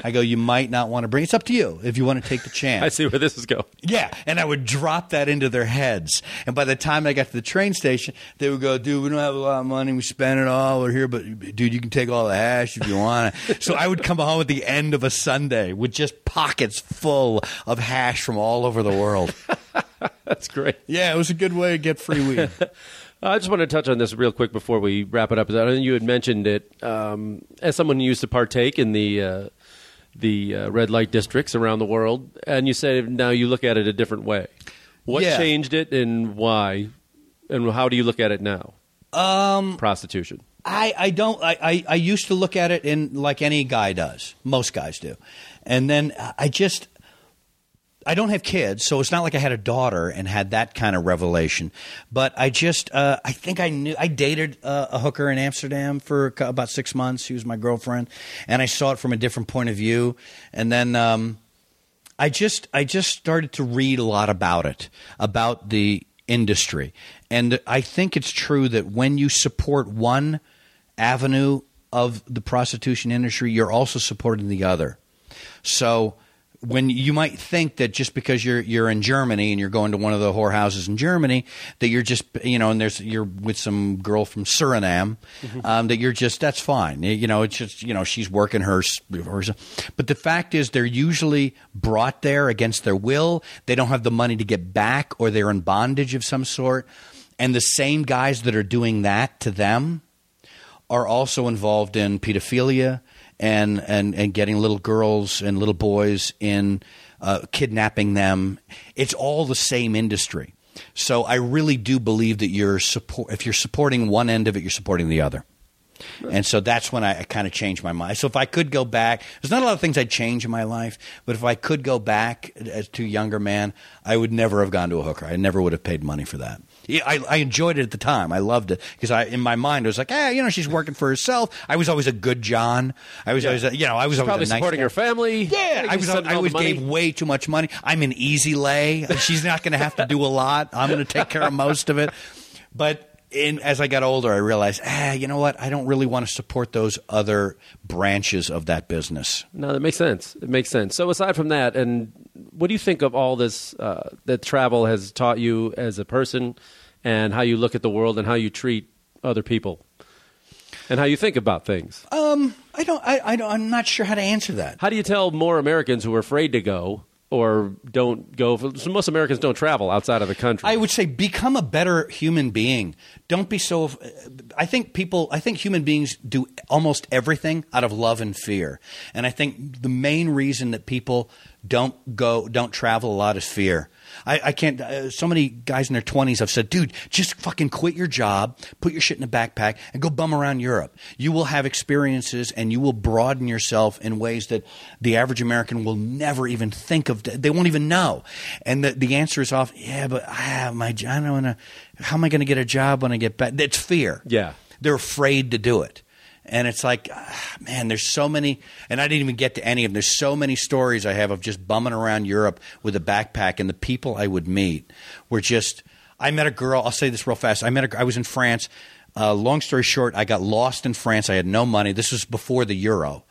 I go, you might not want to bring – it's up to you if you want to take the chance. I see where this is going. Yeah. And I would drop that into their heads. And by the time I got to the train station, they would go, dude, we don't have a lot of money. We spent it all. We're here. But, dude, you can take all the hash if you want it. So I would come home at the end of a Sunday with just pockets full of hash from all over the world. That's great. Yeah, it was a good way to get free weed. I just want to touch on this real quick before we wrap it up. I think you had mentioned it as someone who used to partake in the red light districts around the world, and you said now you look at it a different way. What changed it, and why, and how do you look at it now? Prostitution. I used to look at it in like any guy does. Most guys do, and then I don't have kids, so it's not like I had a daughter and had that kind of revelation. But I just I think I knew – I dated a hooker in Amsterdam for about 6 months. She was my girlfriend, and I saw it from a different point of view. And then I just started to read a lot about it, about the industry. And I think it's true that when you support one avenue of the prostitution industry, you're also supporting the other. So – when you might think that just because you're in Germany and you're going to one of the whorehouses in Germany that you're just and you're with some girl from Suriname, that you're just that's fine, it's just she's working her. But the fact is they're usually brought there against their will. They don't have the money to get back, or they're in bondage of some sort, and the same guys that are doing that to them are also involved in pedophilia. And getting little girls and little boys in kidnapping them. It's all the same industry. So I really do believe that if you're supporting one end of it, you're supporting the other. And so that's when I kind of changed my mind. So if I could go back – there's not a lot of things I'd change in my life, but if I could go back as to a younger man, I would never have gone to a hooker. I never would have paid money for that. Yeah, I enjoyed it at the time. I loved it because in my mind I was like, she's working for herself. I was always a good John. I was always, I was always probably a nice supporting guy. Her family. Yeah, I always gave way too much money. I'm an easy lay. She's not going to have to do a lot. I'm going to take care of most of it. But as I got older, I realized, you know what? I don't really want to support those other branches of that business. No, that makes sense. It makes sense. So aside from that, and what do you think of all this that travel has taught you as a person, and how you look at the world and how you treat other people and how you think about things? I'm not sure how to answer that. How do you tell more Americans who are afraid to go or don't go? So most Americans don't travel outside of the country. I would say become a better human being. Don't be so – I think human beings do almost everything out of love and fear. And I think the main reason that people don't travel a lot is fear. I can't so many guys in their 20s have said, dude, just fucking quit your job, put your shit in a backpack, and go bum around Europe. You will have experiences and you will broaden yourself in ways that the average American will never even think of. They won't even know. And the answer is off, yeah, but I have my job. I don't want to – how am I going to get a job when I get back? It's fear. Yeah. They're afraid to do it. And it's like, man, there's so many – and I didn't even get to any of them. There's so many stories I have of just bumming around Europe with a backpack, and the people I would meet were just – I met a girl – I'll say this real fast. I was in France. Long story short, I got lost in France. I had no money. This was before the euro,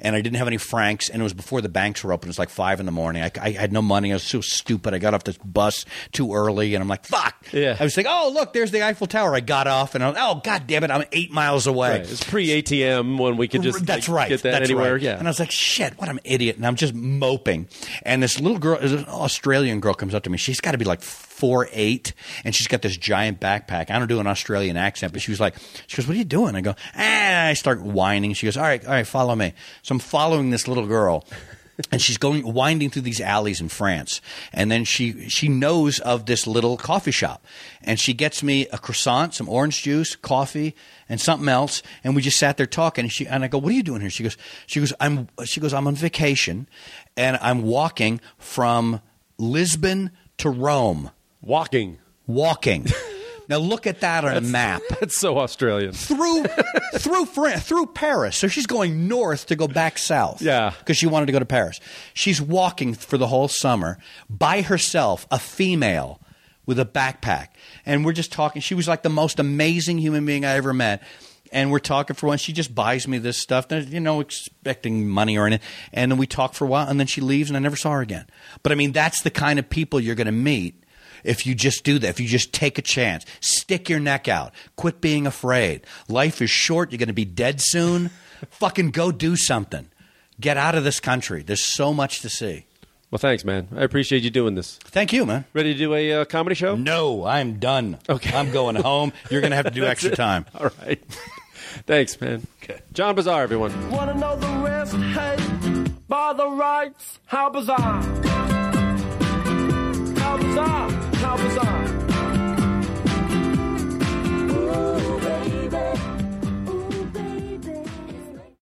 and I didn't have any francs, and it was before the banks were open. It was like 5 in the morning. I had no money. I was so stupid. I got off this bus too early, and I'm like, fuck. Yeah. I was like, oh, look, there's the Eiffel Tower. I got off, and I was, oh, God damn it, I'm 8 miles away. Right. It's pre-ATM when we could just get that anywhere. Right. Yeah. And I was like, shit, what an idiot, and I'm just moping. And this little girl, this Australian girl comes up to me. She's got to be like 4'8", and she's got this giant backpack. I don't do an Australian accent, but she was like, she goes, what are you doing? I go, I start whining. She goes, all right, follow me. So I'm following this little girl, and she's winding through these alleys in France. And then she knows of this little coffee shop, and she gets me a croissant, some orange juice, coffee, and something else. And we just sat there talking. And I go, "What are you doing here?" She goes, "I'm on vacation, and I'm walking from Lisbon to Rome." Walking. Now look at that on a map. That's so Australian. Through Paris. So she's going north to go back south. Yeah. Because she wanted to go to Paris. She's walking for the whole summer by herself, a female with a backpack. And we're just talking. She was like the most amazing human being I ever met. And we're talking for a while. She just buys me this stuff, you know, expecting money or anything. And then we talk for a while, and then she leaves, and I never saw her again. But I mean, that's the kind of people you're going to meet. If you just do that, if you just take a chance, stick your neck out, quit being afraid. Life is short. You're going to be dead soon. Fucking go do something. Get out of this country. There's so much to see. Well, thanks, man. I appreciate you doing this. Thank you, man. Ready to do a comedy show? No, I'm done. Okay. I'm going home. You're going to have to do extra time. All right. Thanks, man. Okay. John Bazaar, everyone. Want to know the risk? Hey, by the rights, how bizarre.